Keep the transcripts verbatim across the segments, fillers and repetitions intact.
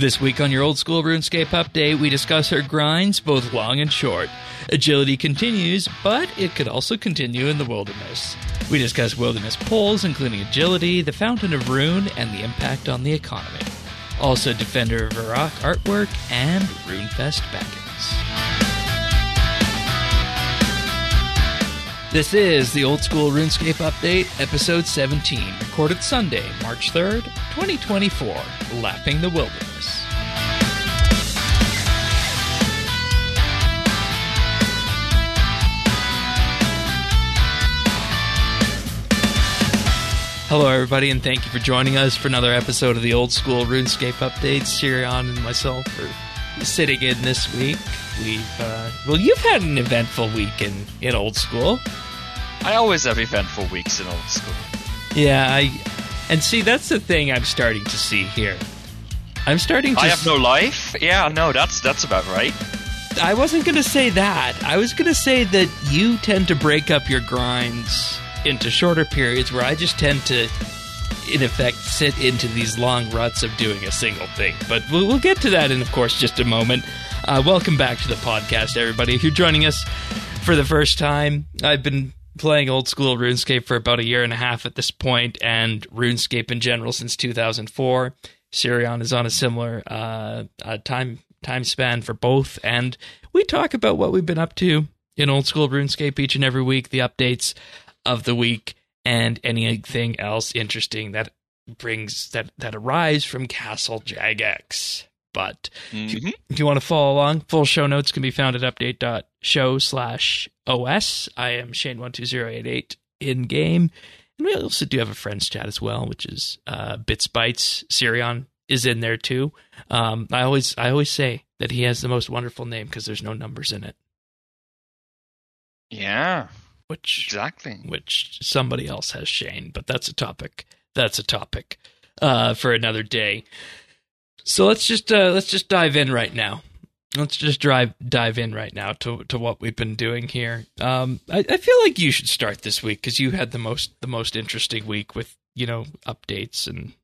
This week on your Old School RuneScape update, we discuss her grinds, both long and short. Agility continues, but it could also continue in the wilderness. We discuss wilderness polls, including agility, the Fountain of Rune, and the impact on the economy. Also, Defender of Varrock artwork and RuneFest backends. This is the Old School RuneScape update, episode seventeen, recorded Sunday, March third, twenty twenty-four, Lapping the Wilderness. Hello, everybody, and thank you for joining us for another episode of the Old School RuneScape Updates. Sirion and myself are sitting in this week. We've, uh, well, you've had an eventful week in, in Old School. I always have eventful weeks in Old School. Yeah, I, and see, that's the thing I'm starting to see here. I'm starting to... I have no life? Yeah, no, that's, that's about right. I wasn't going to say that. I was going to say that you tend to break up your grinds into shorter periods, where I just tend to, in effect, sit into these long ruts of doing a single thing. But we'll, we'll get to that in, of course, just a moment. Uh, welcome back to the podcast, everybody. If you're joining us for the first time, I've been playing Old School RuneScape for about a year and a half at this point, and RuneScape in general since two thousand four. Sirion is on a similar uh, uh, time time span for both, and we talk about what we've been up to in Old School RuneScape each and every week, the updates of the week, and anything else interesting that brings that that arrives from Castle Jagex. But mm-hmm. if, if you want to follow along, full show notes can be found at update dot show slash O S. I am Shane one two zero eight eight in game, and we also do have a friends chat as well, which is uh, Bits Bytes. Sirion is in there too. Um, I always I always say that he has the most wonderful name because there's no numbers in it. Yeah. Which, exactly. Which somebody else has, Shane, but that's a topic. That's a topic uh, for another day. So let's just uh, let's just dive in right now. Let's just drive dive in right now to to what we've been doing here. Um, I, I feel like you should start this week because you had the most the most interesting week with, you know, updates and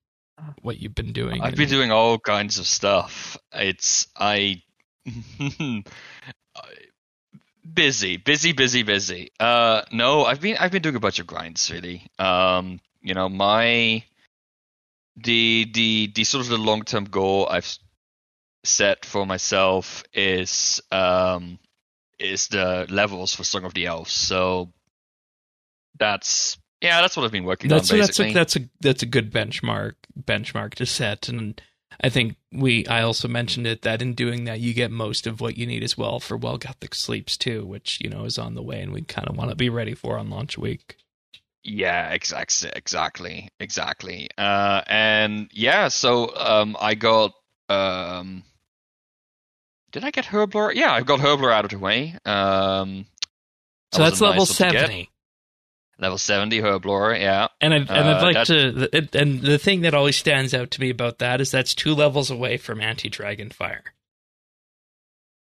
what you've been doing. I've and- been doing all kinds of stuff. It's I. I Busy, busy, busy, busy. Uh, no, I've been I've been doing a bunch of grinds really. Um, you know, my the the the sort of the long term goal I've set for myself is um is the levels for Song of the Elves. So that's yeah, that's what I've been working that's on. A, basically, that's a, that's a that's a good benchmark benchmark to set, and I think we. I also mentioned it that in doing that, you get most of what you need as well for Well Gothic Sleeps too, which you know is on the way, and we kind of want to be ready for on launch week. Yeah, exactly, exactly, exactly. Uh, and yeah, so um, I got. Um, did I get Herblore? Yeah, I got Herblore out of the way. Um, so that that's level nice seventy. Level seventy Herblore, yeah. And I'd, and I'd uh, like to, and the thing that always stands out to me about that is that's two levels away from anti-dragon fire.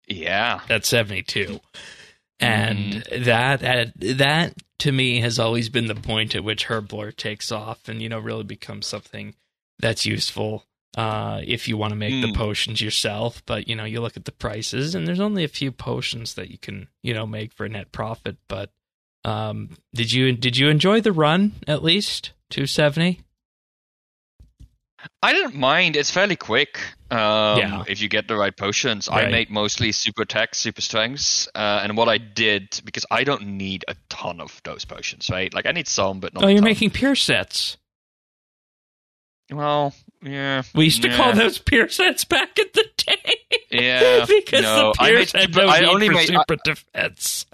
Yeah, that's seventy-two, and mm. that that to me has always been the point at which Herblore takes off and you know really becomes something that's useful uh, if you want to make mm. the potions yourself. But you know you look at the prices, and there's only a few potions that you can you know make for a net profit, but. Um, did you did you enjoy the run at least two seventy? I didn't mind. It's fairly quick. Um, yeah. If you get the right potions, right. I made mostly super attacks, super strengths, uh, and what I did because I don't need a ton of those potions, right? Like I need some, but not. Oh, you're a ton. Making pure sets. Well, yeah. We used to yeah. call those pure sets back in the day. Yeah, because no, the pure set no I only made super I, defense.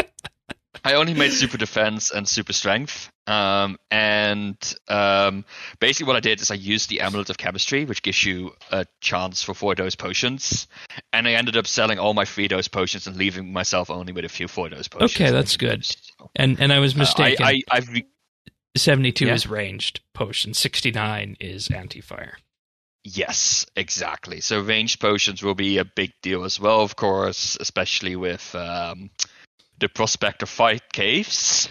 I only made super defense and super strength, um, and um, basically what I did is I used the Amulet of Chemistry, which gives you a chance for four dose potions, and I ended up selling all my three dose potions and leaving myself only with a few four dose potions. Okay, that's good. So, and and I was mistaken. Uh, I, I, I've re- seventy-two yeah. is ranged potion, sixty-nine is anti-fire. Yes, exactly. So ranged potions will be a big deal as well, of course, especially with... Um, the prospect of fight caves.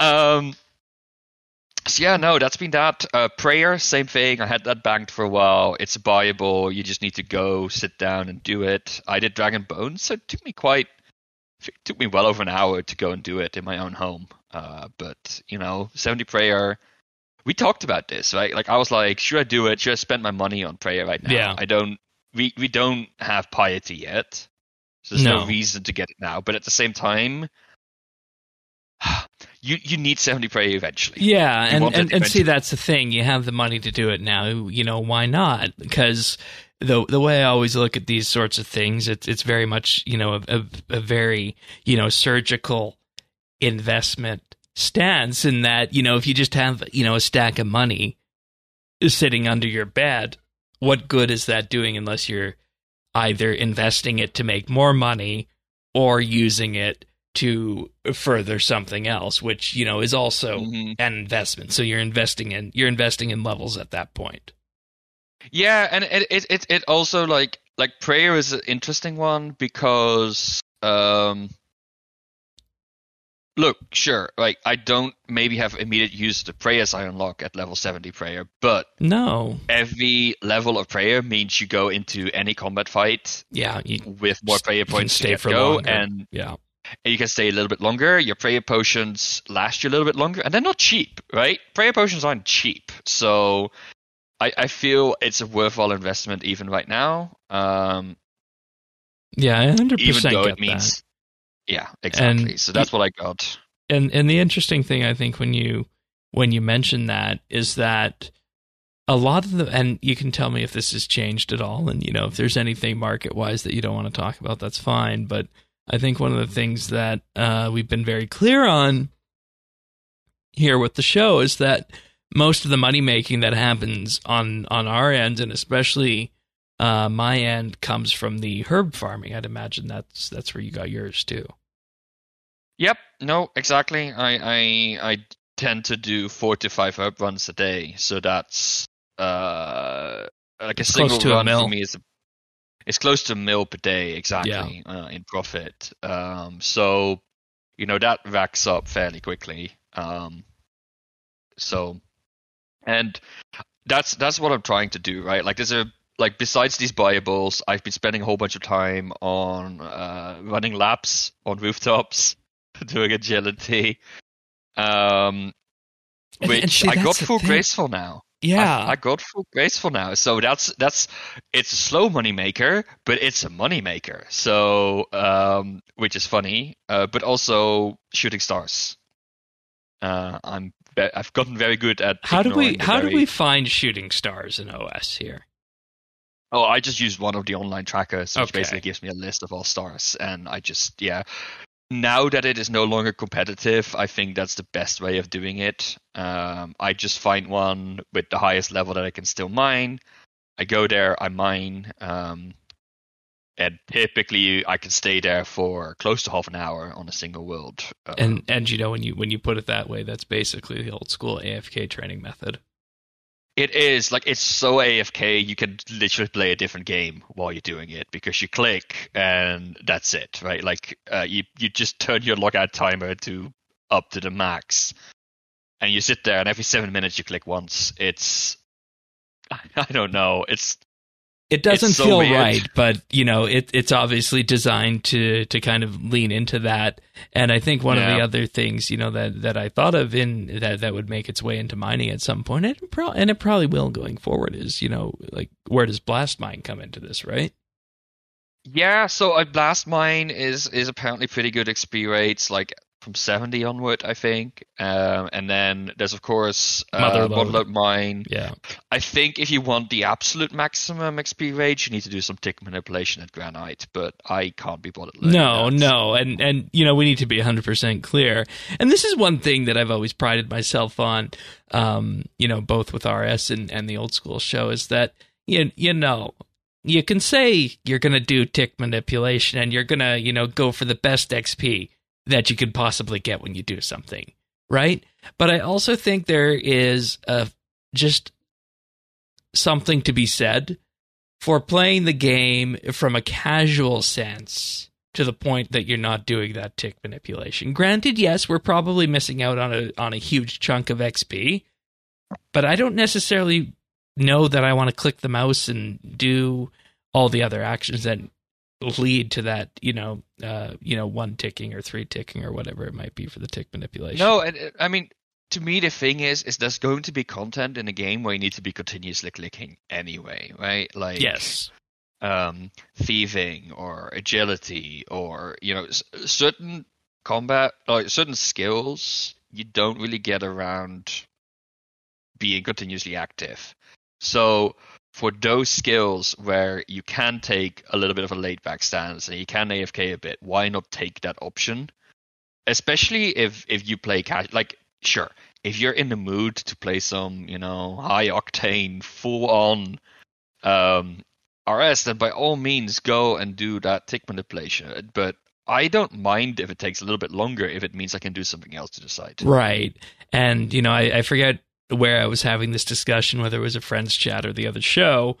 um, Yes, yeah, no, that's been that. Uh, prayer, same thing. I had that banked for a while. It's buyable. You just need to go sit down and do it. I did Dragon Bones, so it took me quite, it took me well over an hour to go and do it in my own home. Uh, but, you know, seventy Prayer, we talked about this, right? Like, I was like, should I do it? Should I spend my money on Prayer right now? Yeah. I don't, we, we don't have Piety yet. So there's no. no reason to get it now. But at the same time, you you need seventy Prayer eventually. Yeah, and, and, eventually. and see, that's the thing. You have the money to do it now. You know, why not? Because the the way I always look at these sorts of things, it's it's very much, you know, a, a, a very, you know, surgical investment stance in that, you know, if you just have, you know, a stack of money sitting under your bed, what good is that doing unless you're either investing it to make more money or using it to further something else, which, you know, is also mm-hmm. an investment. So you're investing in you're investing in levels at that point. Yeah, and it it it, it also like like Prayer is an interesting one because um look, sure, like I don't maybe have immediate use of the Prayers I unlock at level seventy Prayer, but no, every level of Prayer means you go into any combat fight, yeah, you, with more Prayer points stay for go, longer. and yeah, and you can stay a little bit longer. Your Prayer potions last you a little bit longer, and they're not cheap, right? Prayer potions aren't cheap, so I, I feel it's a worthwhile investment even right now. Um, yeah, I one hundred percent even though get it means. That. Yeah, exactly. And, so that's what I got. And and the interesting thing, I think, when you when you mention that is that a lot of the, and you can tell me if this has changed at all, and you know if there's anything market wise that you don't want to talk about, that's fine. But I think one of the things that uh, we've been very clear on here with the show is that most of the money making that happens on on our end, and especially. Uh, my end comes from the herb farming. I'd imagine that's that's where you got yours too. Yep. No, exactly. I I, I tend to do four to five herb runs a day, so that's uh, like a it's single run a for me is a, it's close to a mil per day exactly yeah. uh, in profit. Um, so you know that racks up fairly quickly. Um, so and that's that's what I'm trying to do, right? Like there's a Like, besides these buyables, I've been spending a whole bunch of time on uh, running laps on rooftops, doing agility, um, and, which and see, I got full graceful now. Yeah. I, I got full graceful now. So that's, that's it's a slow money maker, but it's a money maker. So, um, which is funny, uh, but also shooting stars. Uh, I'm, I've gotten very good at... How do we, how very... do we find shooting stars in O S here? Oh, I just used one of the online trackers, which okay. basically gives me a list of all stars. And I just, yeah. Now that it is no longer competitive, I think that's the best way of doing it. Um, I just find one with the highest level that I can still mine. I go there, I mine. Um, and typically, I can stay there for close to half an hour on a single world. Um, and, and you know, when you when you put it that way, that's basically the old school A F K training method. It is like it's so A F K. You can literally play a different game while you're doing it because you click and that's it, right? Like uh, you you just turn your logout timer to up to the max, and you sit there and every seven minutes you click once. It's I don't know. It's it doesn't it's so feel weird. Right, but you know it it's obviously designed to to kind of lean into that. And I think one yeah. of the other things, you know, that, that I thought of in that, that would make its way into mining at some point, and, pro- and it probably will going forward, is, you know, like, where does Blast Mine come into this, right? Yeah, so a Blast Mine is, is apparently pretty good X P rates, like from seventy onward, I think. Um, and then there's, of course, uh, Motherload Mine. Yeah. I think if you want the absolute maximum X P rate, you need to do some tick manipulation at Granite, but I can't be bothered. No, that. no. And, and, you know, we need to be one hundred percent clear. And this is one thing that I've always prided myself on, um, you know, both with R S and, and the old school show, is that, you, you know... You can say you're going to do tick manipulation and you're going to, you know, go for the best X P that you could possibly get when you do something, right? But I also think there is a, just something to be said for playing the game from a casual sense to the point that you're not doing that tick manipulation. Granted, yes, we're probably missing out on a on a huge chunk of X P but I don't necessarily know that I want to click the mouse and do all the other actions that lead to that, you know, uh, you know, one ticking or three ticking or whatever it might be for the tick manipulation. No, and I mean, to me, the thing is, is there's going to be content in a game where you need to be continuously clicking anyway, right? Like, yes. Um, thieving or agility or, you know, s- certain combat or certain skills, you don't really get around being continuously active. So for those skills where you can take a little bit of a laid back stance and you can A F K a bit, why not take that option? Especially if, if you play casual, like, sure, if you're in the mood to play some, you know, high octane, full on um, R S, then by all means go and do that tick manipulation. But I don't mind if it takes a little bit longer if it means I can do something else to decide. Right. And, you know, I, I forget where I was having this discussion, whether it was a friend's chat or the other show.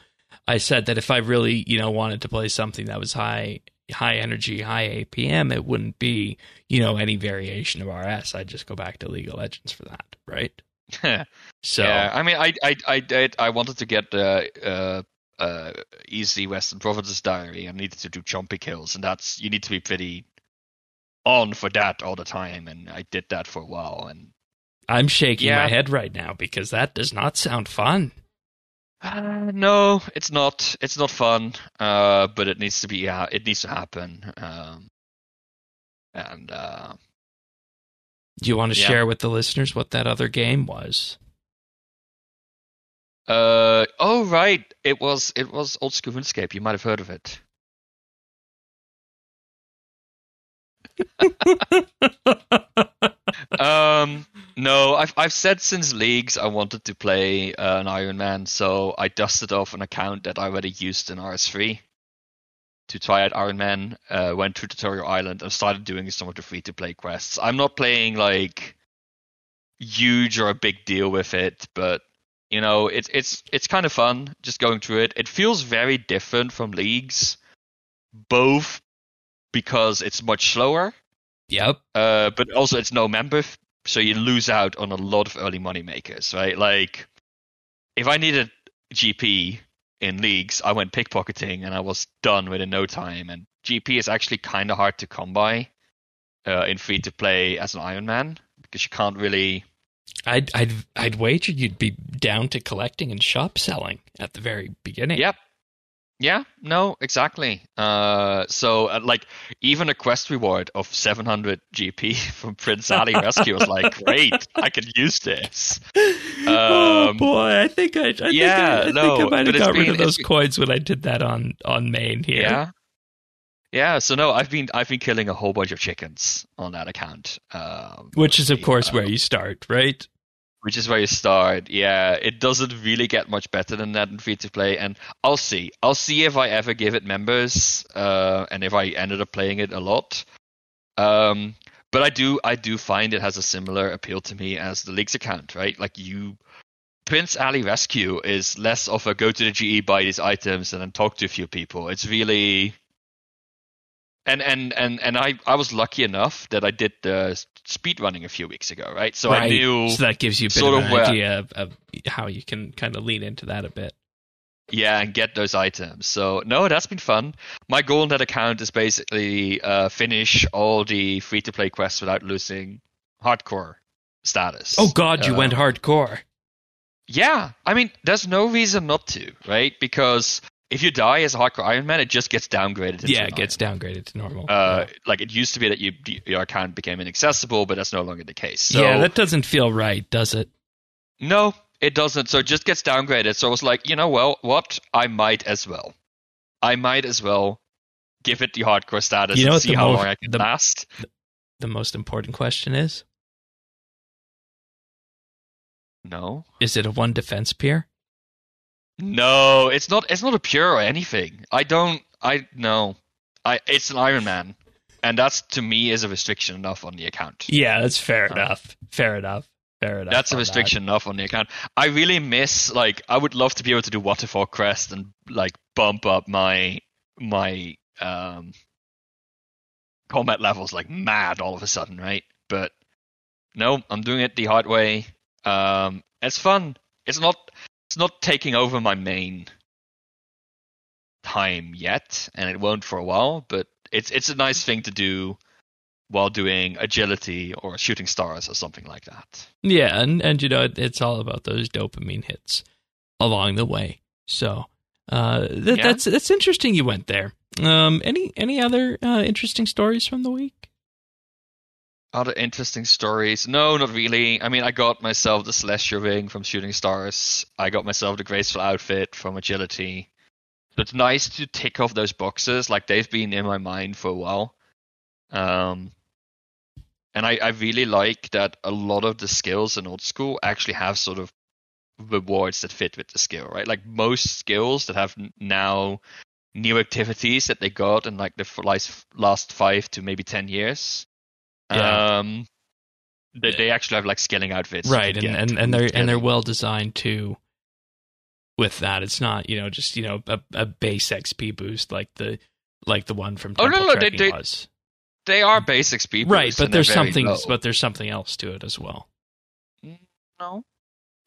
I said that if I really, you know, wanted to play something that was high high energy, high A P M, it wouldn't be, you know, any variation of R S. I'd just go back to League of Legends for that, right? So yeah, I mean, I I I did, I wanted to get the uh, uh, uh, easy Western Provinces diary. I needed to do chompy kills, and that's, you need to be pretty on for that all the time. And I did that for a while, and I'm shaking yeah. my head right now because that does not sound fun. Uh, no, it's not. It's not fun, uh, but it needs to be. Uh, it needs to happen. Um, and uh, do you want to yeah. share with the listeners what that other game was? Uh, oh right, it was. It was Old School RuneScape. You might have heard of it. um, no, I've I've said since leagues I wanted to play uh, an Iron Man, so I dusted off an account that I already used in R S three to try out Iron Man. Uh, went through Tutorial Island and started doing some of the free to play quests. I'm not playing like huge or a big deal with it, but you know, it's it's it's kind of fun just going through it. It feels very different from leagues, both because it's much slower. Yep. Uh, but also it's no member, so you lose out on a lot of early money makers, right? Like, if I needed G P in leagues, I went pickpocketing and I was done within no time. And G P is actually kind of hard to come by uh, in free to play as an Iron Man because you can't really. I'd I'd I'd wager you'd be down to collecting and shop selling at the very beginning. Yep. Yeah, no, exactly. Uh, so, uh, like, even a quest reward of seven hundred G P from Prince Ali Rescue was like, great, I could use this. Um, oh, boy, I think I, I, yeah, think I, I, no, think I might have got been, rid of those coins when I did that on, on main here. Yeah, yeah. So, no, I've been I've been killing a whole bunch of chickens on that account. Um, Which is, of course, uh, where you start, right? Which is where you start. Yeah, it doesn't really get much better than that in free to play. And I'll see. I'll see if I ever give it members, uh, and if I ended up playing it a lot. Um, but I do, I do find it has a similar appeal to me as the League's account, right? Like you, Prince Ali Rescue is less of a go to the G E, buy these items, and then talk to a few people. It's really. And and and and I, I was lucky enough that I did the speedrunning a few weeks ago, right? So right. I knew. So that gives you a bit sort of an of idea of, of how you can kind of lean into that a bit. Yeah, and get those items. So no, that's been fun. My goal on that account is basically uh, finish all the free to play quests without losing hardcore status. Oh God, you uh, went hardcore. Yeah, I mean, there's no reason not to, right? Because if you die as a hardcore Iron Man, it just gets downgraded. Into yeah, it gets Iron downgraded to normal. Uh, yeah. Like it used to be that you, your account became inaccessible, but that's no longer the case. So, yeah, that doesn't feel right, does it? No, it doesn't. So it just gets downgraded. So I was like, you know, well, what? I might as well. I might as well give it the hardcore status you know and see how most, long I can the, last. The most important question is? No. Is it a one defense peer? No, it's not. It's not a pure or anything. I don't. I no. I. It's an Iron Man, and that's to me is a restriction enough on the account. Yeah, that's fair uh, enough. Fair enough. Fair enough. That's a restriction that. enough on the account. I really miss. Like, I would love to be able to do Waterfall Crest and like bump up my my um combat levels like mad all of a sudden, right? But no, I'm doing it the hard way. Um, It's fun. It's not it's not taking over my main time yet, and it won't for a while, but it's it's a nice thing to do while doing agility or shooting stars or something like that. Yeah, and, and you know, it, it's all about those dopamine hits along the way. So uh, th- yeah. that's that's interesting you went there. Um, any, any other uh, interesting stories from the week? Other interesting stories? No, not really. I mean, I got myself the Celestial Ring from Shooting Stars. I got myself the Graceful Outfit from Agility. So it's nice to tick off those boxes. Like, they've been in my mind for a while. Um, and I, I really like that a lot of the skills in Old School actually have sort of rewards that fit with the skill, right? Like, most skills that have now new activities that they got in like the last five to maybe ten years. Yeah. Um, they they actually have like scaling outfits, right? And, and and they're and they're well designed too. With that, it's not you know just you know a, a base X P boost like the like the one from Temple oh no no they, they, they are base X P boost, right? But there's something low. but there's something else to it as well. No.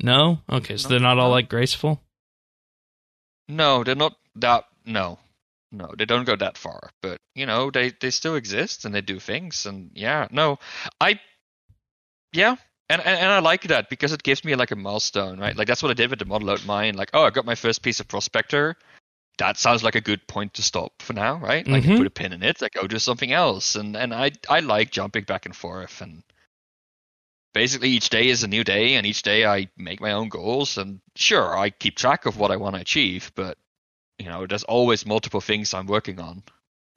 No. Okay, so no, they're not all like graceful. No, they're not that. No, no, they don't go that far, but you know, they, they still exist and they do things, and yeah, no, I, yeah, and, and and I like that because it gives me like a milestone, right? Like that's what I did with the Motherload Mine. Like, oh, I got my first piece of Prospector. That sounds like a good point to stop for now, right? Like, mm-hmm. I put a pin in it. Like, go do something else, and and I I like jumping back and forth, and basically each day is a new day, and each day I make my own goals, and sure, I keep track of what I want to achieve, but you know, there's always multiple things I'm working on.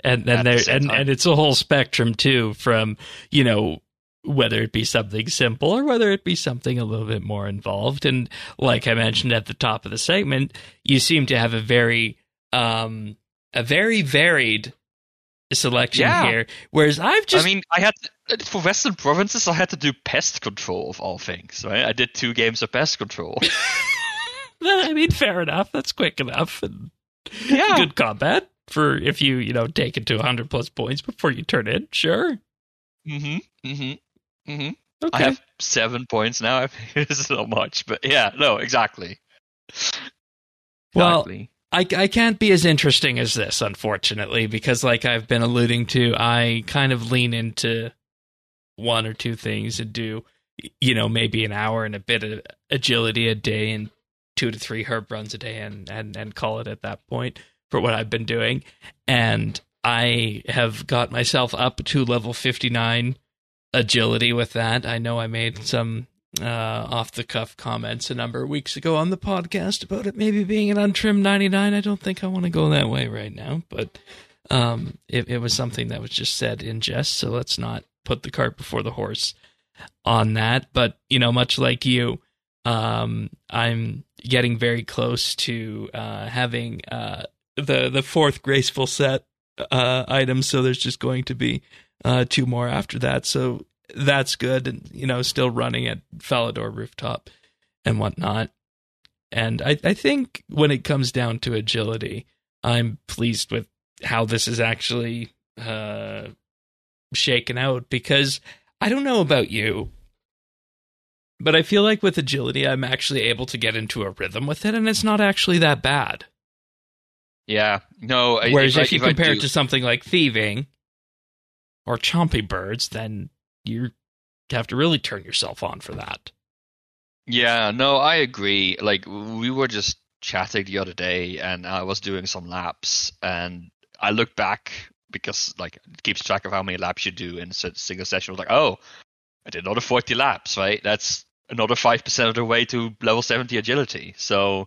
And and, there, the and, and it's a whole spectrum, too, from, you know, whether it be something simple or whether it be something a little bit more involved. And like I mentioned at the top of the segment, you seem to have a very, um, a very varied selection yeah. here. Whereas I've just... I mean, I had to, for Western Provinces, I had to do Pest Control, of all things, right? I did two games of Pest Control. I mean, fair enough. That's quick enough. And, yeah, good combat for if you you know take it to one hundred plus points before you turn in. Sure. Mm-hmm. Mm-hmm. Mm-hmm. Okay. I have seven points now. It's not much, but yeah, no, exactly. Well, exactly. I I can't be as interesting as this, unfortunately, because like I've been alluding to, I kind of lean into one or two things and do you know maybe an hour and a bit of agility a day and two to three herb runs a day and, and, and call it at that point for what I've been doing. And I have got myself up to level fifty-nine agility with that. I know I made some uh, off-the-cuff comments a number of weeks ago on the podcast about it maybe being an untrimmed ninety-nine. I don't think I want to go that way right now, but um, it, it was something that was just said in jest, so let's not put the cart before the horse on that. But, you know, much like you, um, I'm getting very close to uh, having uh, the the fourth graceful set uh, item, so there's just going to be uh, two more after that. So that's good, and you know, still running at Falador Rooftop and whatnot. And I, I think when it comes down to agility, I'm pleased with how this is actually uh, shaken out because I don't know about you, but I feel like with agility, I'm actually able to get into a rhythm with it, and it's not actually that bad. Yeah, no. Whereas if, if you I, if compare do... it to something like thieving or chompy birds, then you have to really turn yourself on for that. Yeah, no, I agree. Like, we were just chatting the other day, and I was doing some laps, and I looked back because, like, it keeps track of how many laps you do in a single session. I was like, oh, I did another forty laps, right? That's another five percent of the way to level seventy agility. So,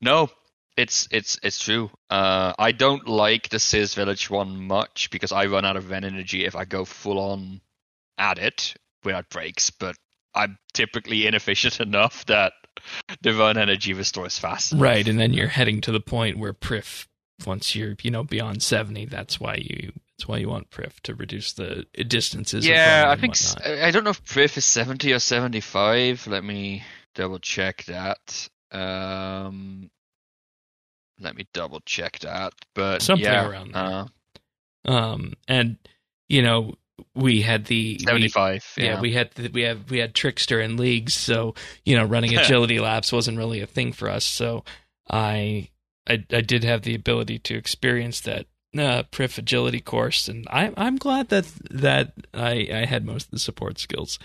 no, it's it's it's true. Uh, I don't like the Seers' Village one much because I run out of Ren energy if I go full on at it without breaks. But I'm typically inefficient enough that the Ren energy restores fast enough. Right, and then you're heading to the point where Prif, once you're you know beyond seventy, that's why you. That's why you want Prif to reduce the distances. Yeah, I think I don't know if Prif is seventy or seventy-five. Let me double check that. Um, let me double check that. But something yeah, around there. Uh, um, and you know, we had the seventy-five. We, yeah. yeah, we had the, we had we had Trickster in leagues, so you know running agility laps wasn't really a thing for us. So I I, I did have the ability to experience that uh, Prif agility course, and I'm I'm glad that that I I had most of the support skills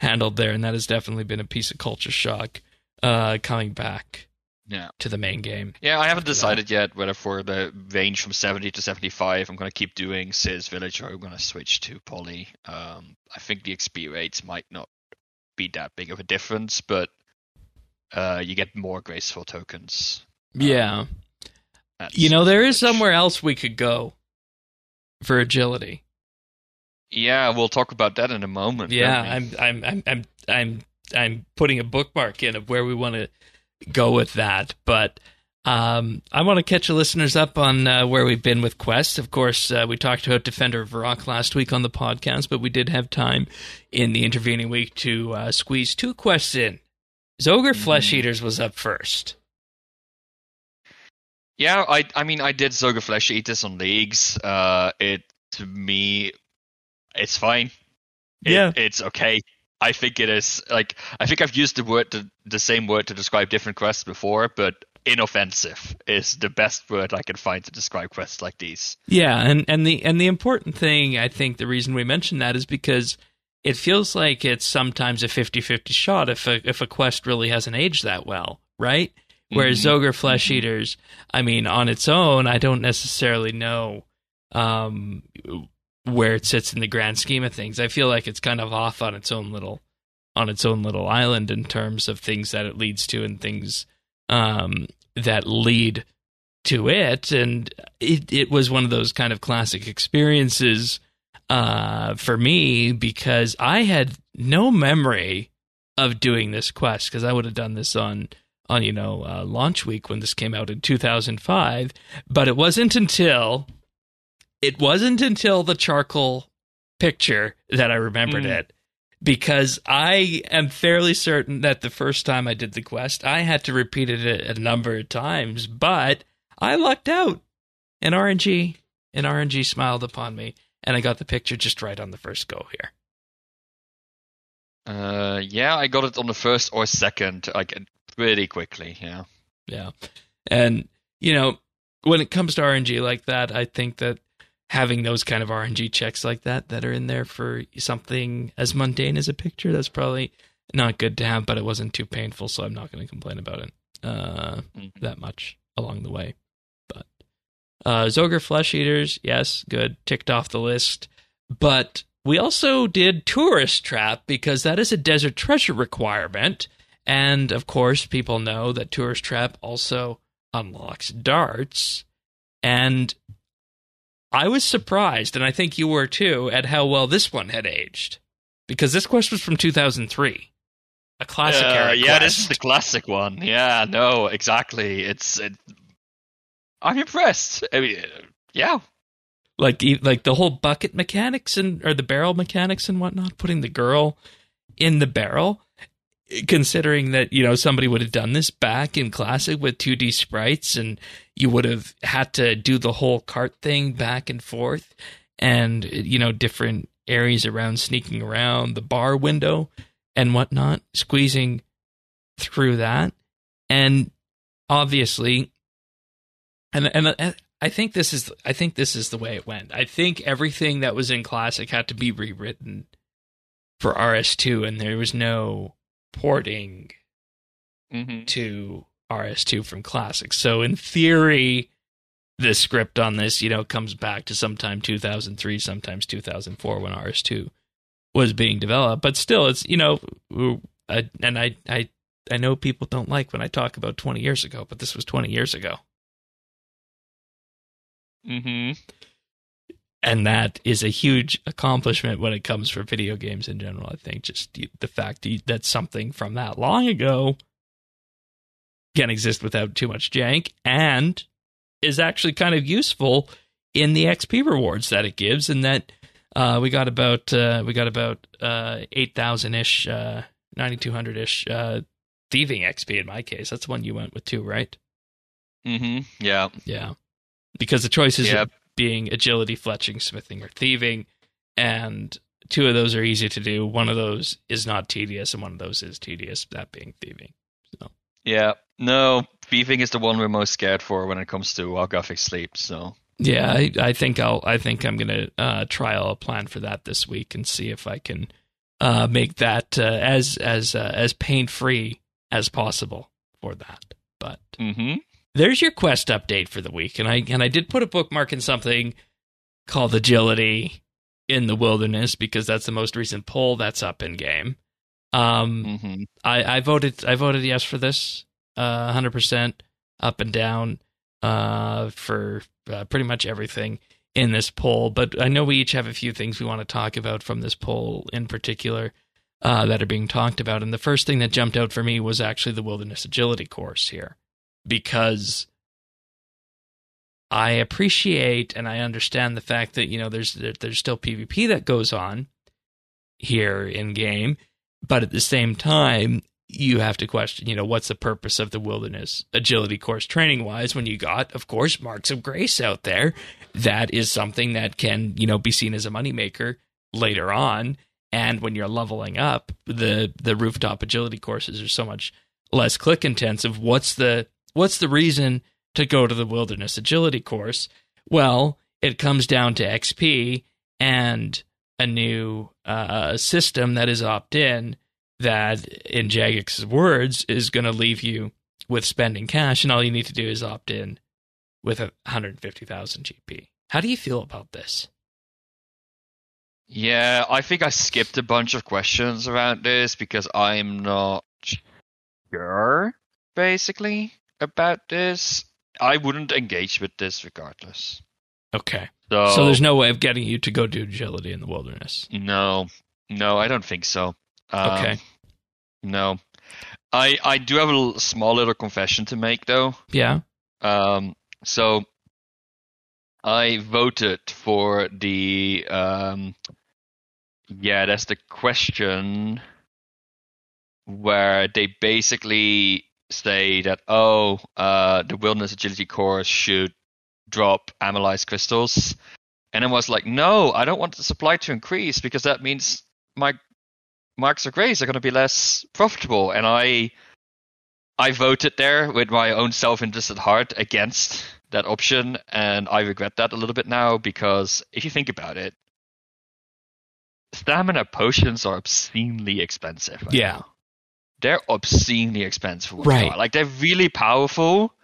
handled there, and that has definitely been a piece of culture shock uh, coming back. Yeah. To the main game. Yeah, I haven't decided yet whether for the range from seventy to seventy-five I'm going to keep doing Seers' Village or I'm going to switch to Poly. Um, I think the X P rates might not be that big of a difference, but uh, you get more graceful tokens. Um, yeah. You know, there is somewhere else we could go for agility. Yeah, we'll talk about that in a moment. Yeah, I'm, I'm, I'm, I'm, I'm, I'm putting a bookmark in of where we want to go with that, but um, I want to catch your listeners up on uh, where we've been with quests. Of course, uh, we talked about Defender of Varrock last week on the podcast, but we did have time in the intervening week to uh, squeeze two quests in. Zogre Flesh Eaters was up first. Yeah, I, I mean, I did Zogre Flesh Eaters on Leagues. Uh, it, to me, it's fine. It, yeah. It's okay. I think it is like I think I've used the word to, the same word to describe different quests before, but inoffensive is the best word I can find to describe quests like these. Yeah, and, and the and the important thing, I think the reason we mention that is because it feels like it's sometimes a fifty-fifty shot if a if a quest really hasn't aged that well, right? Whereas mm-hmm. Zogre Flesh Eaters, I mean, on its own, I don't necessarily know um where it sits in the grand scheme of things. I feel like it's kind of off on its own little on its own little island in terms of things that it leads to and things um, that lead to it. And it, it was one of those kind of classic experiences uh, for me because I had no memory of doing this quest because I would have done this on, on you know, uh, launch week when this came out in two thousand five. But it wasn't until... It wasn't until the charcoal picture that I remembered mm. it, because I am fairly certain that the first time I did the quest, I had to repeat it a, a number of times, but I lucked out. And R N G, and R N G smiled upon me, and I got the picture just right on the first go here. Uh, yeah, I got it on the first or second, like pretty quickly, yeah. Yeah, and, you know, when it comes to R N G like that, I think that having those kind of R N G checks like that that are in there for something as mundane as a picture, that's probably not good to have, but it wasn't too painful, so I'm not going to complain about it uh, mm-hmm. that much along the way. But uh, Zogre Flesh Eaters, yes, good, ticked off the list. But we also did Tourist Trap, because that is a desert treasure requirement, and of course people know that Tourist Trap also unlocks darts, and I was surprised, and I think you were too, at how well this one had aged, because this quest was from two thousand three, a classic uh, era yeah, quest. This is the classic one. Yeah, no, exactly. It's, it, I'm impressed. I mean, yeah, like like the whole bucket mechanics and or the barrel mechanics and whatnot, putting the girl in the barrel. Considering that, you know, somebody would have done this back in Classic with two D sprites, and you would have had to do the whole cart thing back and forth, and, you know, different areas around, sneaking around the bar window and whatnot, squeezing through that. And obviously, and and I think this is I think this is the way it went. I think everything that was in Classic had to be rewritten for R S two, and there was no porting mm-hmm. to R S two from Classic. So in theory, the script on this, you know, comes back to sometime two thousand three, sometimes two thousand four when R S two was being developed. But still, it's, you know, I, and I, I, I know people don't like when I talk about twenty years ago, but this was twenty years ago. Mm-hmm. And that is a huge accomplishment when it comes for video games in general. I think just the fact that something from that long ago can exist without too much jank and is actually kind of useful in the X P rewards that it gives. And that uh, we got about uh, we got about uh, eight thousand ish, uh, ninety two hundred ish uh, thieving X P in my case. That's the one you went with too, right? Mm-hmm. Yeah. Yeah. Because the choices. Yep. Are- being agility, fletching, smithing, or thieving, and two of those are easy to do. One of those is not tedious, and one of those is tedious, that being thieving. So. Yeah, no, thieving is the one we're most scared for when it comes to our gothic sleep, so... Yeah, I, I think I'll. I think I'm gonna uh, trial a plan for that this week and see if I can uh, make that uh, as as uh, as pain free as possible for that. But mm-hmm. There's your quest update for the week, and I and I did put a bookmark in something called Agility in the Wilderness because that's the most recent poll that's up in game. Um, mm-hmm. I, I voted. I voted yes for this, uh, one hundred percent up and down. Uh, for uh, pretty much everything in this poll, but I know we each have a few things we want to talk about from this poll in particular uh, that are being talked about. And the first thing that jumped out for me was actually the Wilderness Agility course here, because I appreciate and I understand the fact that, you know, there's there's still PvP that goes on here in game, but at the same time, you have to question, you know, what's the purpose of the Wilderness Agility course training-wise when you got, of course, Marks of Grace out there. That is something that can, you know, be seen as a moneymaker later on. And when you're leveling up, the the rooftop agility courses are so much less click-intensive. What's the what's the reason to go to the Wilderness Agility course? Well, it comes down to X P and a new uh, system that is opt-in that, in Jagex's words, is going to leave you with spending cash, and all you need to do is opt in with one hundred fifty thousand G P. How do you feel about this? Yeah, I think I skipped a bunch of questions around this because I'm not sure, basically, about this. I wouldn't engage with this regardless. Okay. So, so there's no way of getting you to go do agility in the wilderness? No. No, I don't think so. Um, okay. No, I I do have a small little confession to make though. Yeah. Um. So I voted for the um. Yeah, that's the question where they basically say that oh, uh, the Wilderness Agility course should drop Amylized crystals, and I was like, no, I don't want the supply to increase because that means my Marks of Grace are going to be less profitable, and I I voted there with my own self-interested heart against that option, and I regret that a little bit now because if you think about it, stamina potions are obscenely expensive. Right yeah, now. They're obscenely expensive. Right, like they're really powerful,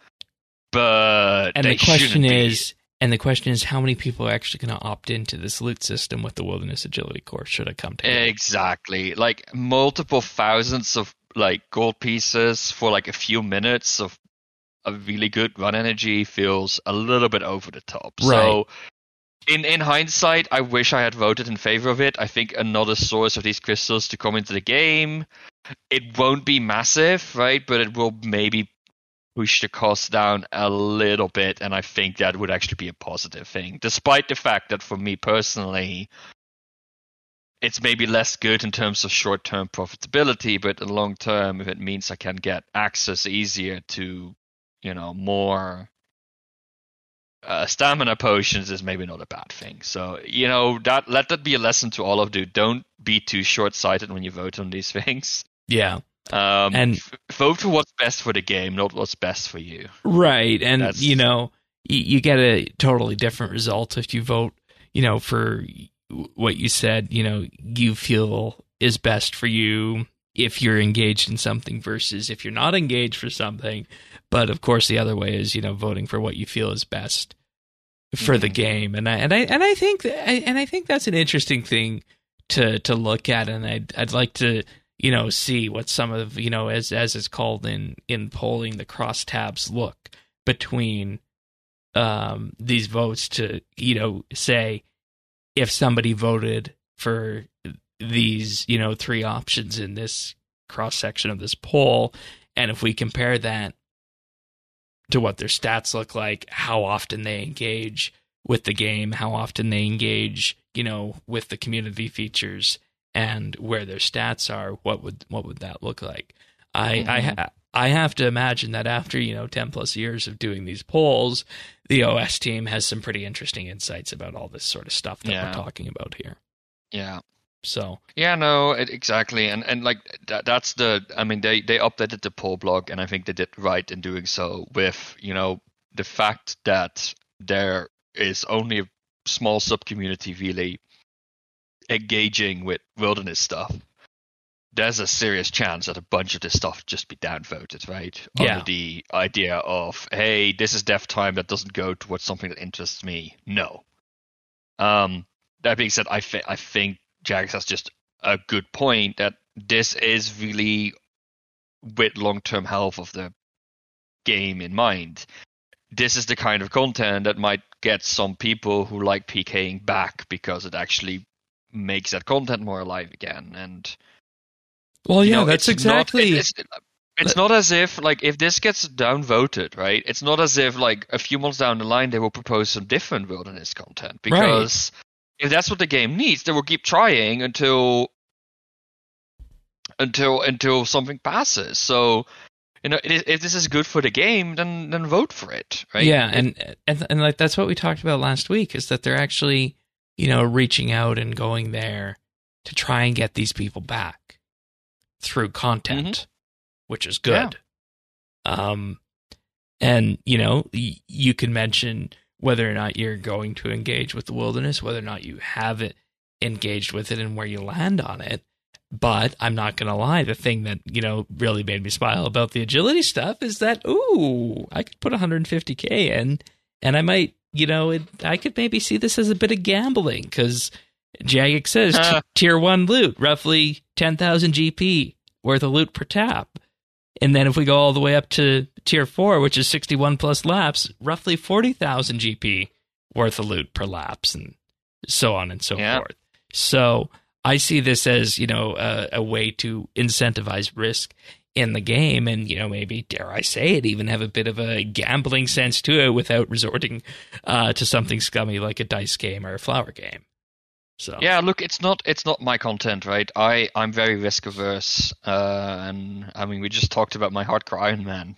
but and they the question shouldn't is, be. And the question is, how many people are actually going to opt into this loot system with the Wilderness Agility course? Should I come to it? Exactly, like multiple thousands of like gold pieces for like a few minutes of a really good run energy feels a little bit over the top. Right. So, in in hindsight, I wish I had voted in favor of it. I think another source of these crystals to come into the game. It won't be massive, right? But it will maybe push the cost down a little bit, and I think that would actually be a positive thing, despite the fact that for me personally, it's maybe less good in terms of short-term profitability, but in the long term, if it means I can get access easier to, you know, more uh, stamina potions, is maybe not a bad thing. So, you know, that let that be a lesson to all of you. Don't be too short-sighted when you vote on these things. Yeah. Um, and f- vote for what's best for the game, not what's best for you. Right, and That's... you know, you, you get a totally different result if you vote, you know, for what you said, you know, you feel is best for you if you're engaged in something versus if you're not engaged for something. But of course, the other way is, you know, voting for what you feel is best for mm-hmm. the game. And I and I and I think that, I, and I think that's an interesting thing to to look at. And I'd I'd like to. you know, see what some of, you know, as as it's called in, in polling, the crosstabs look between um, these votes to, you know, say if somebody voted for these, you know, three options in this cross-section of this poll, and if we compare that to what their stats look like, how often they engage with the game, how often they engage, you know, with the community features, and where their stats are, what would what would that look like? I mm-hmm. I, ha- I have to imagine that after, you know, ten plus years of doing these polls, the O S team has some pretty interesting insights about all this sort of stuff that yeah. we're talking about here. Yeah. So yeah, no, it, exactly, and and like that, that's the. I mean, they they updated the poll blog, and I think they did right in doing so. With you know the fact that there is only a small sub community really engaging with wilderness stuff. There's a serious chance that a bunch of this stuff just be downvoted, right? Yeah. Under the idea of, hey, this is dev time that doesn't go towards something that interests me. No. Um. That being said, I th- I think. Jagex has just a good point that this is really with long-term health of the game in mind. This is the kind of content that might get some people who like PKing back because it actually makes that content more alive again. And well, yeah, you know, that's it's exactly. Not, it's, it's but... not as if like if this gets downvoted, right? It's not as if like a few months down the line they will propose some different wilderness content because. Right. If that's what the game needs, they will keep trying until until until something passes. So, you know, it is, if this is good for the game, then then vote for it, right? Yeah, and and and like that's what we talked about last week is that they're actually, you know, reaching out and going there to try and get these people back through content, mm-hmm. which is good. Yeah. Um, and you know, y- you can mention. Whether or not you're going to engage with the wilderness, whether or not you have it engaged with it and where you land on it. But I'm not going to lie. The thing that, you know, really made me smile about the agility stuff is that, ooh, I could put one hundred fifty K in and I might, you know, it, I could maybe see this as a bit of gambling because Jagex says uh. t- tier one loot, roughly ten thousand G P worth of loot per tap. And then if we go all the way up to tier four, which is sixty-one plus laps, roughly forty thousand G P worth of loot per laps and so on and so yeah. forth. So I see this as, you know, a, a way to incentivize risk in the game and, you know, maybe, dare I say it, even have a bit of a gambling sense to it without resorting uh, to something scummy like a dice game or a flower game. So. Yeah, look, it's not it's not my content, right? I I'm very risk averse, uh, and I mean we just talked about my hardcore Iron Man.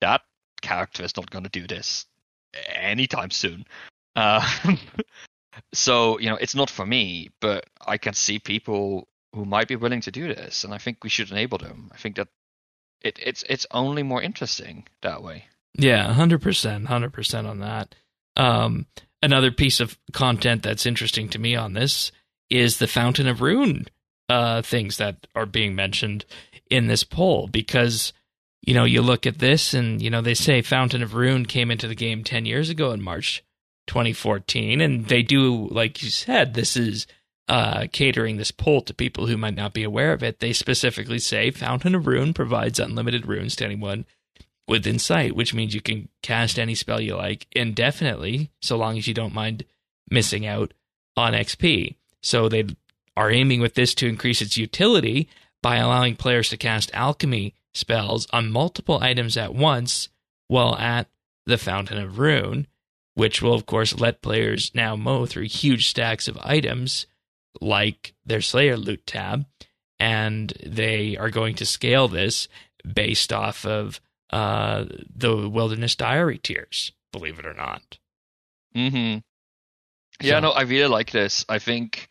That character is not going to do this anytime soon. Uh, so you know it's not for me, but I can see people who might be willing to do this, and I think we should enable them. I think that it it's it's only more interesting that way. Yeah, one hundred percent, one hundred percent on that. Um, Another piece of content that's interesting to me on this is the Fountain of Rune uh, things that are being mentioned in this poll because, you know, you look at this and, you know, they say Fountain of Rune came into the game ten years ago in March twenty fourteen. And they do, like you said, this is uh, catering this poll to people who might not be aware of it. They specifically say Fountain of Rune provides unlimited runes to anyone within sight, which means you can cast any spell you like indefinitely, so long as you don't mind missing out on X P. So they are aiming with this to increase its utility by allowing players to cast alchemy spells on multiple items at once while at the Fountain of Rune, which will, of course, let players now mow through huge stacks of items like their Slayer loot tab, and they are going to scale this based off of Uh, the Wilderness Diary tiers, believe it or not. Mm-hmm. Yeah, so. No, I really like this. I think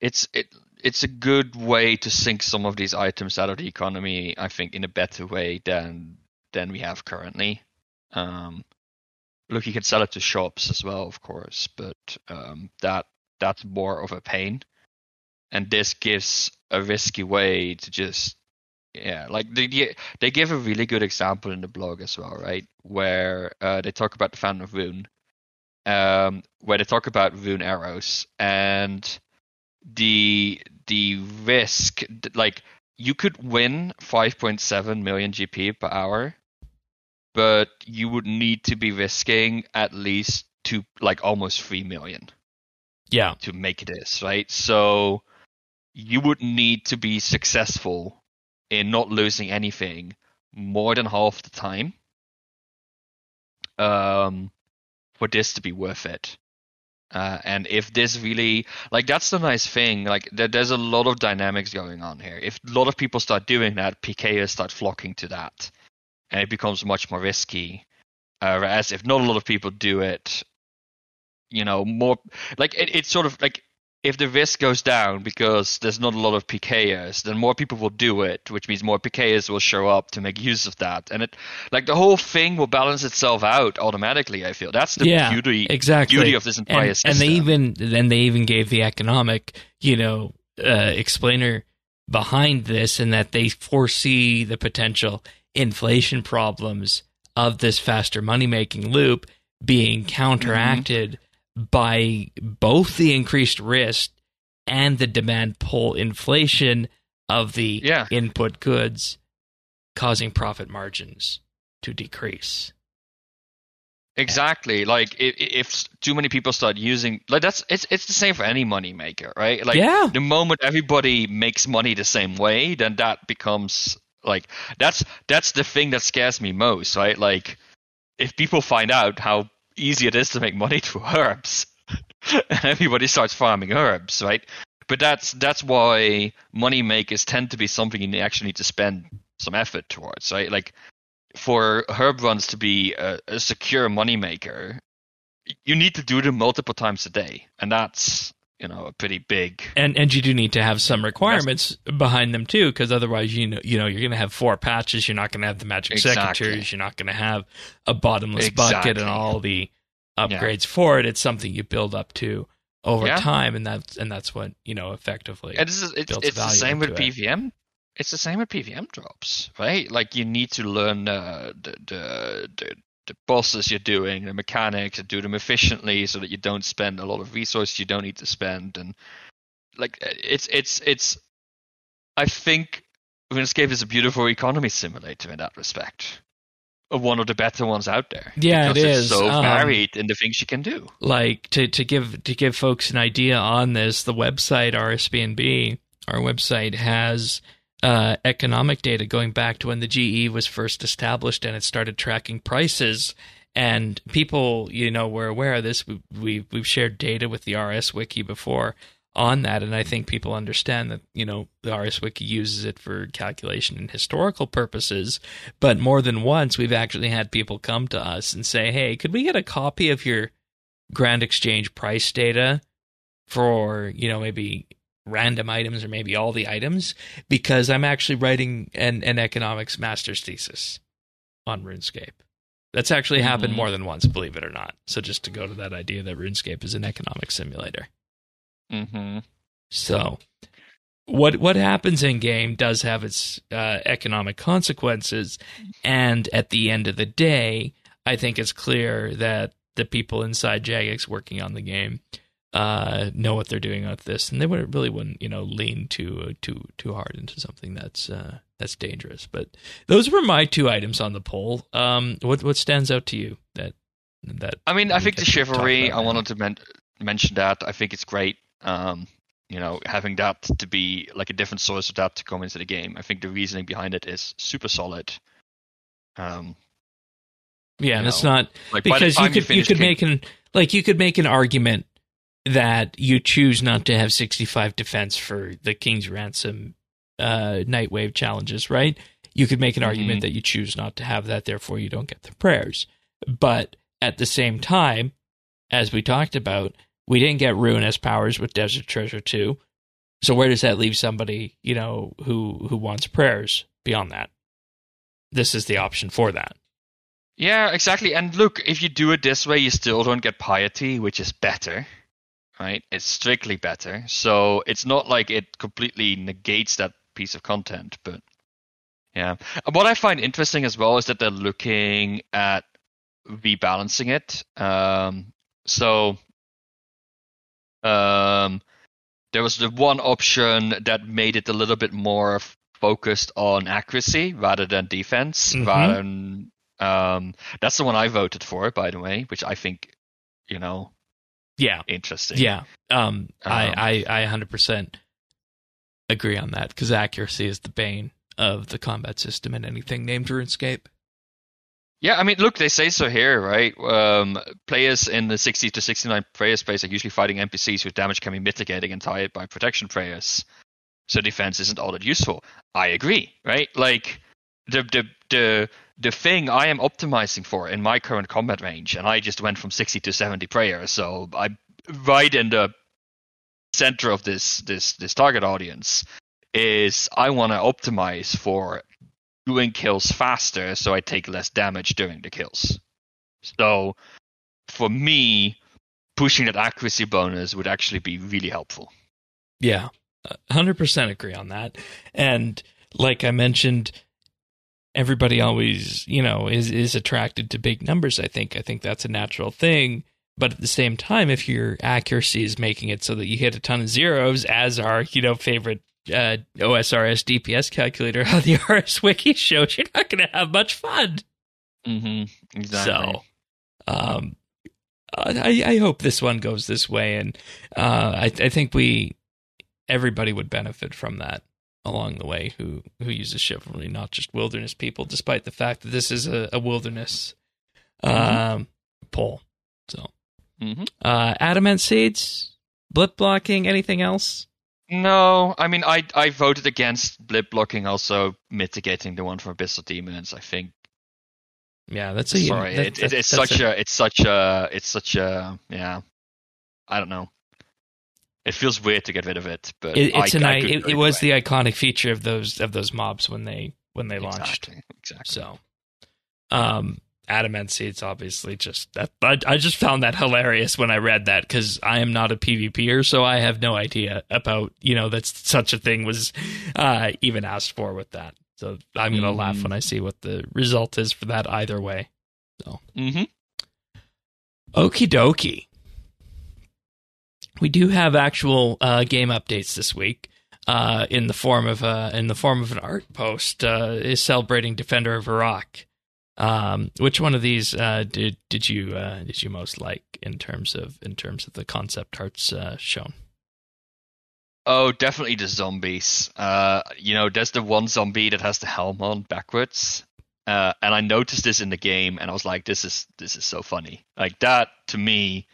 it's it it's a good way to sync some of these items out of the economy, I think, in a better way than than we have currently. Um, look, you can sell it to shops as well, of course, but um, that that's more of a pain. And this gives a risky way to just Yeah, like they they give a really good example in the blog as well, right? Where uh, they talk about the Fountain of Rune, um, where they talk about rune arrows and the the risk. Like you could win five point seven million G P per hour, but you would need to be risking at least two, like almost three million. Yeah, to make this right. So you would need to be successful in not losing anything more than half the time um, for this to be worth it. Uh, and if this really... Like, that's the nice thing. Like, there, there's a lot of dynamics going on here. If a lot of people start doing that, PKers start flocking to that. And it becomes much more risky. Uh, whereas if not a lot of people do it, you know, more... Like, it, it's sort of like... if the risk goes down because there's not a lot of PKers, then more people will do it, which means more PKers will show up to make use of that. And it, like, the whole thing will balance itself out automatically, I feel. That's the yeah, beauty, exactly. beauty of this entire and, system. And they even, then they even gave the economic, you know, uh, explainer behind this, and that they foresee the potential inflation problems of this faster money-making loop being counteracted mm-hmm. by both the increased risk and the demand pull inflation of the yeah. input goods, causing profit margins to decrease. Exactly. Like if, if too many people start using, like that's it's it's the same for any money maker, right? Like yeah. the moment everybody makes money the same way, then that becomes like that's that's the thing that scares me most, right? Like if people find out how easy it is to make money through herbs and everybody starts farming herbs, right? But that's that's why money makers tend to be something you actually need to spend some effort towards, right? Like for herb runs to be a, a secure money maker, you need to do them multiple times a day, and that's, you know, a pretty big and and you do need to have some requirements that's... behind them too, because otherwise you know you know you're going to have four patches, you're not going to have the magic exactly. secretaries, you're not going to have a bottomless exactly. bucket and all the upgrades yeah. for it. It's something you build up to over yeah. time, and that's and that's what you know effectively. And it's it's, it's the same with P V M. It. It's the same with P V M drops, right? Like you need to learn uh, the the. the the bosses you're doing, the mechanics, and do them efficiently so that you don't spend a lot of resources you don't need to spend. And like it's it's it's I think RuneScape is a beautiful economy simulator in that respect. One of the better ones out there. Yeah, it is. It's so um, varied in the things you can do. Like to, to give to give folks an idea on this, the website R S B N B, our website has Uh, economic data going back to when the G E was first established, and it started tracking prices. And people, you know, were aware of this. We, we, we've shared data with the R S Wiki before on that, and I think people understand that, you know, the R S Wiki uses it for calculation and historical purposes. But more than once, we've actually had people come to us and say, hey, could we get a copy of your Grand Exchange price data for, you know, maybe random items or maybe all the items, because I'm actually writing an, an economics master's thesis on RuneScape. That's actually happened mm-hmm. more than once, believe it or not. So just to go to that idea that RuneScape is an economic simulator. Mm-hmm. So what what happens in game does have its uh, economic consequences, and at the end of the day, I think it's clear that the people inside Jagex working on the game uh know what they're doing with this, and they wouldn't really wouldn't you know lean too too too hard into something that's uh that's dangerous. But those were my two items on the poll. um what what stands out to you that that I mean I think the chivalry, I wanted to men- mention that I think it's great, um you know having that to be like a different source of that to come into the game. I think the reasoning behind it is super solid. um yeah and know, it's not like, because you could you, you could game, make an like you could make an argument that you choose not to have sixty-five defense for the King's Ransom uh, Nightwave challenges, right? You could make an mm-hmm. argument that you choose not to have that, therefore you don't get the prayers. But at the same time, as we talked about, we didn't get Ruinous Powers with Desert Treasure two. So where does that leave somebody, you know, who, who wants prayers beyond that? This is the option for that. Yeah, exactly. And look, if you do it this way, you still don't get Piety, which is better. Right, it's strictly better, so it's not like it completely negates that piece of content. But yeah, what I find interesting as well is that they're looking at rebalancing it. Um, so um, there was the one option that made it a little bit more f- focused on accuracy rather than defense. Mm-hmm. Rather than, um, that's the one I voted for, by the way, which I think, you know. Yeah. Interesting. Yeah. Um, um, I, I, I one hundred percent agree on that, because accuracy is the bane of the combat system in anything named RuneScape. Yeah, I mean, look, they say so here, right? Um, players in the sixty to sixty-nine prayer space are usually fighting N P Cs whose damage can be mitigated entirely by protection prayers, so defense isn't all that useful. I agree, right? Like, the the the the thing I am optimizing for in my current combat range, and I just went from sixty to seventy prayer, so I'm right in the center of this this this target audience is I want to optimize for doing kills faster so I take less damage during the kills. So for me, pushing that accuracy bonus would actually be really helpful. Yeah, one hundred percent agree on that. And like I mentioned, everybody always, you know, is is attracted to big numbers, I think. I think that's a natural thing. But at the same time, if your accuracy is making it so that you hit a ton of zeros, as our, you know, favorite uh, O S R S D P S calculator on the R S Wiki shows, you're not going to have much fun. Mm-hmm. Exactly. So, um, I, I hope this one goes this way, and uh, I, I think we everybody would benefit from that along the way who, who uses Chivalry, not just Wilderness people, despite the fact that this is a, a Wilderness um, mm-hmm. poll. So. Mm-hmm. Uh, adamant seeds, blip blocking, anything else? No, I mean, I I voted against blip blocking, also mitigating the one for Abyssal Demons. I think. Yeah, that's a sorry. That, it, that, it, it's that's such a, a it's such a it's such a yeah. I don't know. It feels weird to get rid of it, but it, it's I, an I, I it, it was the iconic feature of those of those mobs when they when they exactly, launched. Exactly. So. Um. Adamant seeds, obviously, just that. I, I just found that hilarious when I read that, because I am not a PvPer, so I have no idea about, you know, that such a thing was uh, even asked for with that. So I'm going to mm. laugh when I see what the result is for that either way. So, mm-hmm. Okie dokie. We do have actual uh, game updates this week. Uh, in the form of uh, in the form of an art post uh, is celebrating Defender of Varrock. Um, which one of these uh, did did you uh, did you most like in terms of in terms of the concept arts uh, shown? Oh, definitely the zombies. Uh, you know, there's the one zombie that has the helm on backwards, uh, and I noticed this in the game, and I was like, this is this is so funny. Like that to me,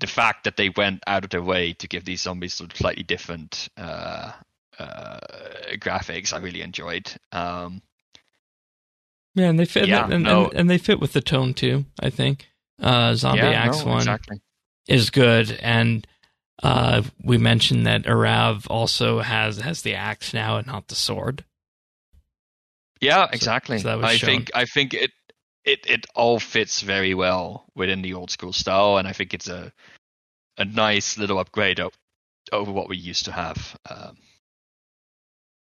the fact that they went out of their way to give these zombies sort of slightly different uh, uh, graphics, I really enjoyed. Um, Yeah, and they fit, yeah, and, no. and, and they fit with the tone too. I think uh, Zombie yeah, Axe no, one exactly. is good, and uh, we mentioned that Arav also has has the axe now and not the sword. Yeah, so, exactly. So that was I shown. think I think it it it all fits very well within the old school style, and I think it's a a nice little upgrade o- over what we used to have. Um,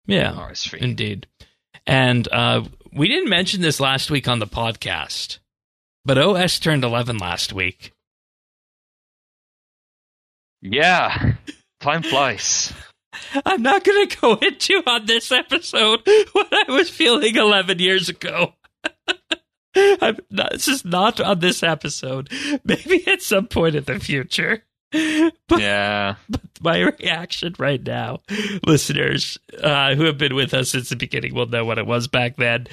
yeah, R S three. Indeed. And uh, we didn't mention this last week on the podcast, but O S turned eleven last week. Yeah, time flies. I'm not going to go into on this episode what I was feeling eleven years ago. I'm not, this is not on this episode. Maybe at some point in the future. But, yeah. But my reaction right now, listeners uh, who have been with us since the beginning will know what it was back then.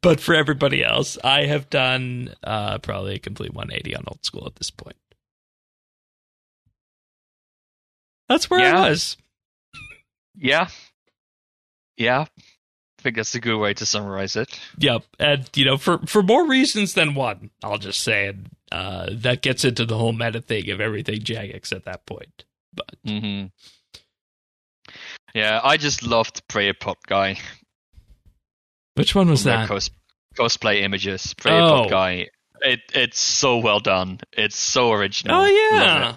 But for everybody else, I have done uh, probably a complete one eighty on old school at this point. That's where yeah. I was. Yeah. Yeah. I think that's a good way to summarize it. Yep. And, you know, for, for more reasons than one, I'll just say it. Uh, that gets into the whole meta thing of everything Jagex at that point. But mm-hmm. Yeah, I just loved Prayer Pop guy. Which one was that? Cos- cosplay images. Prayer oh. Pop guy. It It's so well done. It's so original. Oh, yeah.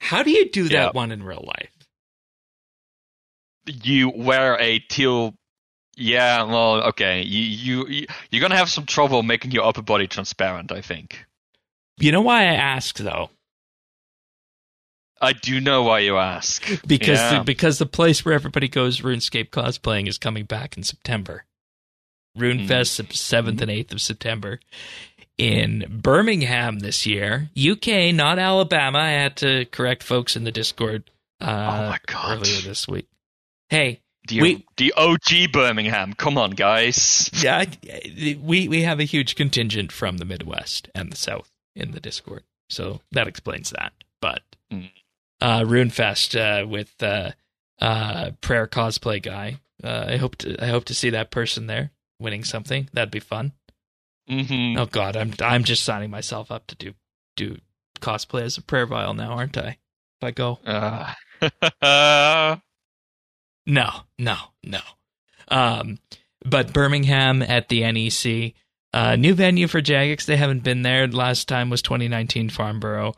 How do you do yeah. that one in real life? You wear a teal... Yeah, well, okay. You, you, you're going to have some trouble making your upper body transparent, I think. You know why I ask, though? I do know why you ask. Because, yeah. the, because the place where everybody goes RuneScape cosplaying is coming back in September. RuneFest, mm. seventh and eighth of September. In Birmingham this year. U K, not Alabama. I had to correct folks in the Discord uh, oh my God. earlier this week. Hey. The, we, the O G Birmingham, come on, guys. Yeah, we, we have a huge contingent from the Midwest and the South in the Discord, so that explains that. But uh, RuneFest uh, with uh, uh, Prayer Cosplay Guy, uh, I hope to I hope to see that person there winning something. That'd be fun. Mm-hmm. Oh God, I'm I'm just signing myself up to do do cosplay as a prayer vial now, aren't I? I go. Uh. no, no, no. Um, but Birmingham at the N E C, uh, new venue for Jagex. They haven't been there. Last time was twenty nineteen Farnborough.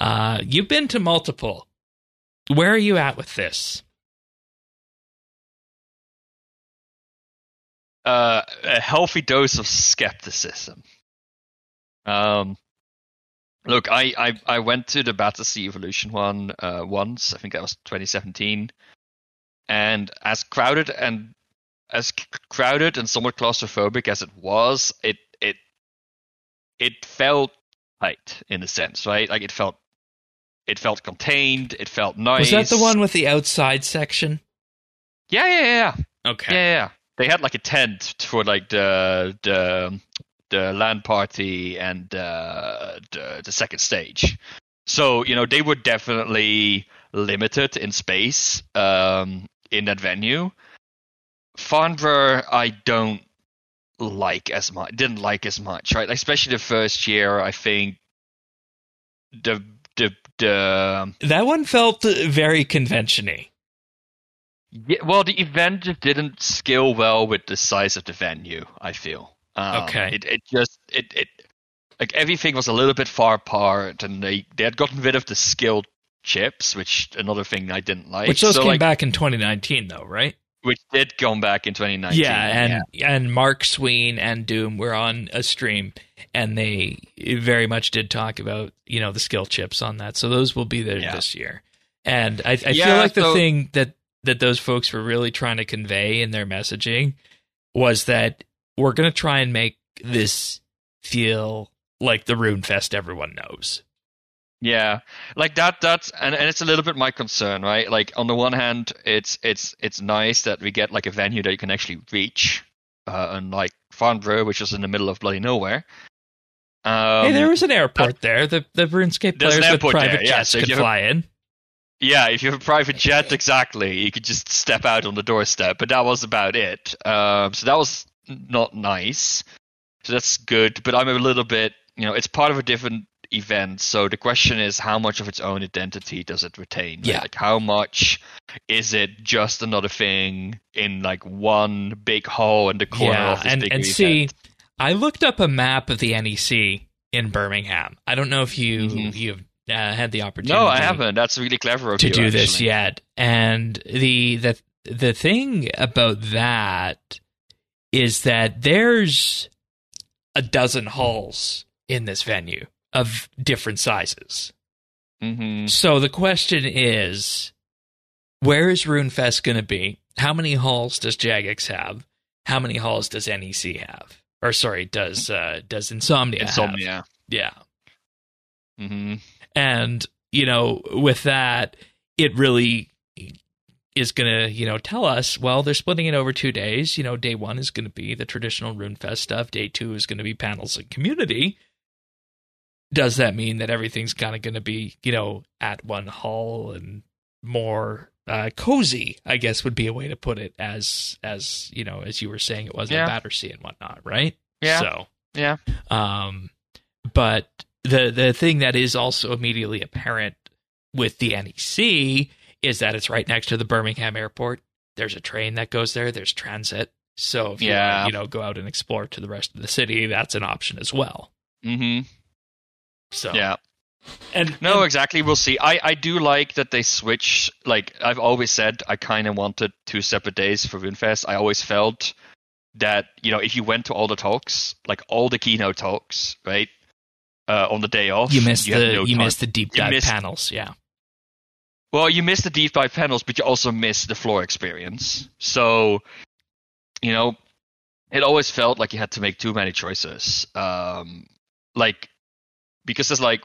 Uh, you've been to multiple. Where are you at with this? Uh, a healthy dose of skepticism. Um, look, I, I, I went to the Battlesea Evolution one uh, once. I think that was twenty seventeen, and as crowded and as c- crowded and somewhat claustrophobic as it was, it it it felt tight in a sense, right? Like it felt it felt contained. It felt nice. Was that the one with the outside section? Yeah, yeah, yeah. Okay. Yeah, yeah. They had like a tent for like the the the land party and uh, the the second stage, so you know they were definitely limited in space um, in that venue. Farnborough, I don't like as much. Didn't like as much, right? Like, especially the first year, I think the the the that one felt very convention-y. Yeah, well, the event just didn't scale well with the size of the venue, I feel. Um, okay. It, it just, it, it, like everything was a little bit far apart, and they, they had gotten rid of the skilled chips, which another thing I didn't like. Which those so, came like, back in twenty nineteen, though, right? Which did come back in twenty nineteen. Yeah, and yeah. and Mark Sween and Doom were on a stream, and they very much did talk about, you know, the skill chips on that. So those will be there yeah. this year. And I, I yeah, feel like the so, thing that, that those folks were really trying to convey in their messaging was that we're going to try and make this feel like the RuneFest everyone knows. Yeah, like that, that's, and, and it's a little bit my concern, right? Like on the one hand, it's, it's, it's nice that we get like a venue that you can actually reach, uh, unlike Farnborough, which is in the middle of bloody nowhere. Um, hey, there was an airport uh, there. The, the RuneScape players with private there, jets yeah, so could fly in. Yeah, if you have a private jet, exactly, you could just step out on the doorstep. But that was about it. Um, so that was not nice. So that's good. But I'm a little bit, you know, it's part of a different event. So the question is, how much of its own identity does it retain? Right? Yeah. Like, how much is it just another thing in like one big hole in the corner yeah, of this and, big and event? See, I looked up a map of the N E C in Birmingham. I don't know if you mm-hmm. you've. Uh, had the opportunity. No, I haven't. That's really clever of you to do this yet. And the the the thing about that is that there's a dozen halls in this venue of different sizes. Mm-hmm. So the question is, where is RuneFest going to be? How many halls does Jagex have? How many halls does N E C have? Or sorry, does uh, does Insomnia? Insomnia. Have? Yeah. Mm-hmm. And, you know, with that, it really is going to, you know, tell us, well, they're splitting it over two days. You know, day one is going to be the traditional RuneFest stuff. Day two is going to be panels and community. Does that mean that everything's kind of going to be, you know, at one hall and more uh, cozy, I guess would be a way to put it, as, as you know, as you were saying it was yeah. in Battersea and whatnot, right? Yeah. So, yeah. Um, but... The the thing that is also immediately apparent with the N E C is that it's right next to the Birmingham airport. There's a train that goes there. There's transit. So if yeah. you, you know, go out and explore to the rest of the city, that's an option as well. Mm-hmm. So yeah. And no, and, exactly. We'll see. I, I do like that they switch. Like I've always said, I kind of wanted two separate days for RuneFest. I always felt that, you know, if you went to all the talks, like all the keynote talks, right? Uh, on the day off, you missed you the no you missed the deep dive missed, panels. Yeah. Well, you missed the deep dive panels, but you also missed the floor experience. So, you know, it always felt like you had to make too many choices. Um, like because it's like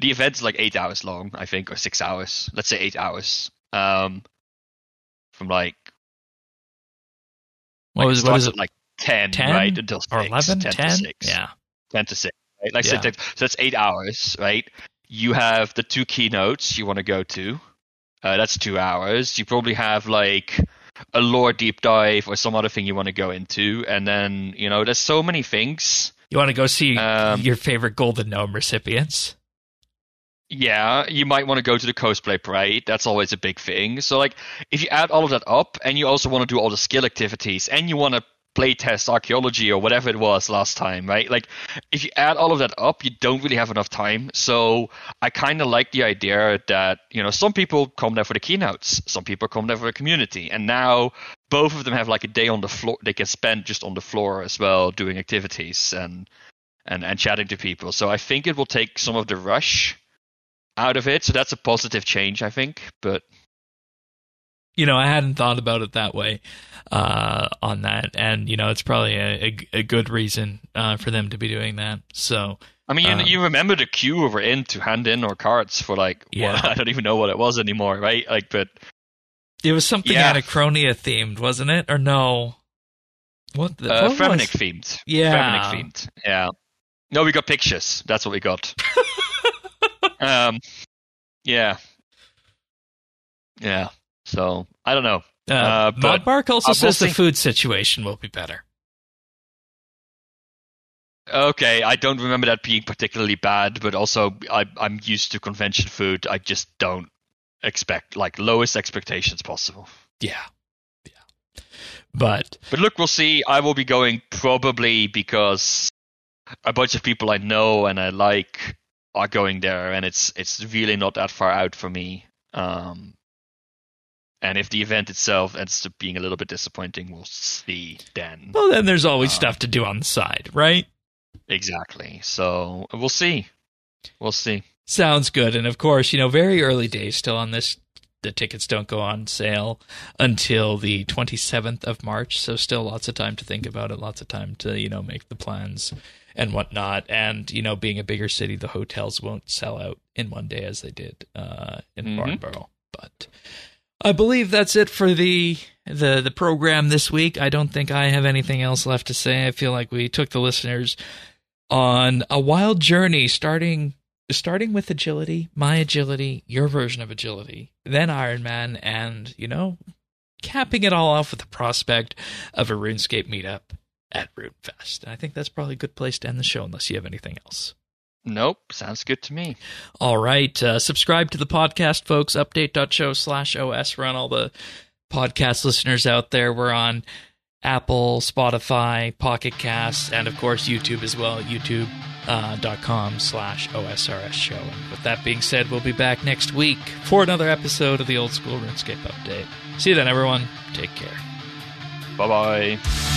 the event's like eight hours long, I think, or six hours. Let's say eight hours. Um, from like what like was it starts at like ten, ten right until six, or eleven, ten, ten to six, yeah, ten to six. Right? Like yeah. so that's eight hours, right? You have the two keynotes you want to go to. Uh, that's two hours. You probably have like a lore deep dive or some other thing you want to go into, and then you know there's so many things. You want to go see um, your favorite Golden Gnome recipients. yeah, you might want to go to the cosplay parade. That's always a big thing. So like, if you add all of that up, and you also want to do all the skill activities, and you want to playtest archaeology or whatever it was last time, right? Like, if you add all of that up, you don't really have enough time. So I kind of like the idea that, you know, some people come there for the keynotes, some people come there for the community, and now both of them have like a day on the floor they can spend just on the floor as well, doing activities and and and chatting to people. So I think it will take some of the rush out of it. So that's a positive change, I think. But you know, I hadn't thought about it that way uh, on that. And, you know, it's probably a, a, a good reason uh, for them to be doing that. So, I mean, you, um, you remember the queue we were in to hand in our cards for like, yeah. Well, I don't even know what it was anymore, right? Like, but it was something yeah. Anachronia themed, wasn't it? Or no? What the? Uh, what Fremenic was... themed. Yeah. Fremenic themed. Yeah. No, we got pictures. That's what we got. um, Yeah. Yeah. So, I don't know. Uh, uh, but Modbark also says the food situation will be better. Okay, I don't remember that being particularly bad, but also I, I'm used to convention food. I just don't expect, like, lowest expectations possible. Yeah. Yeah. But, but look, we'll see. I will be going probably because a bunch of people I know and I like are going there, and it's it's really not that far out for me. Um And if the event itself ends up being a little bit disappointing, we'll see then. Well, then there's always um, stuff to do on the side, right? Exactly. So we'll see. We'll see. Sounds good. And of course, you know, very early days still on this. The tickets don't go on sale until the twenty-seventh of March. So still lots of time to think about it. Lots of time to, you know, make the plans and whatnot. And, you know, being a bigger city, the hotels won't sell out in one day as they did uh, in mm-hmm. Farnborough. But I believe that's it for the, the the program this week. I don't think I have anything else left to say. I feel like we took the listeners on a wild journey, starting starting with agility, my agility, your version of agility, then Iron Man, and, you know, capping it all off with the prospect of a RuneScape meetup at RuneFest. And I think that's probably a good place to end the show, unless you have anything else. Nope. Sounds good to me. All right. Uh, subscribe to the podcast, folks. Update.show slash OS. We're on all the podcast listeners out there. We're on Apple, Spotify, Pocket Casts, and, of course, YouTube as well. YouTube.com uh, slash OSRS show. And with that being said, we'll be back next week for another episode of the Old School RuneScape Update. See you then, everyone. Take care. Bye-bye.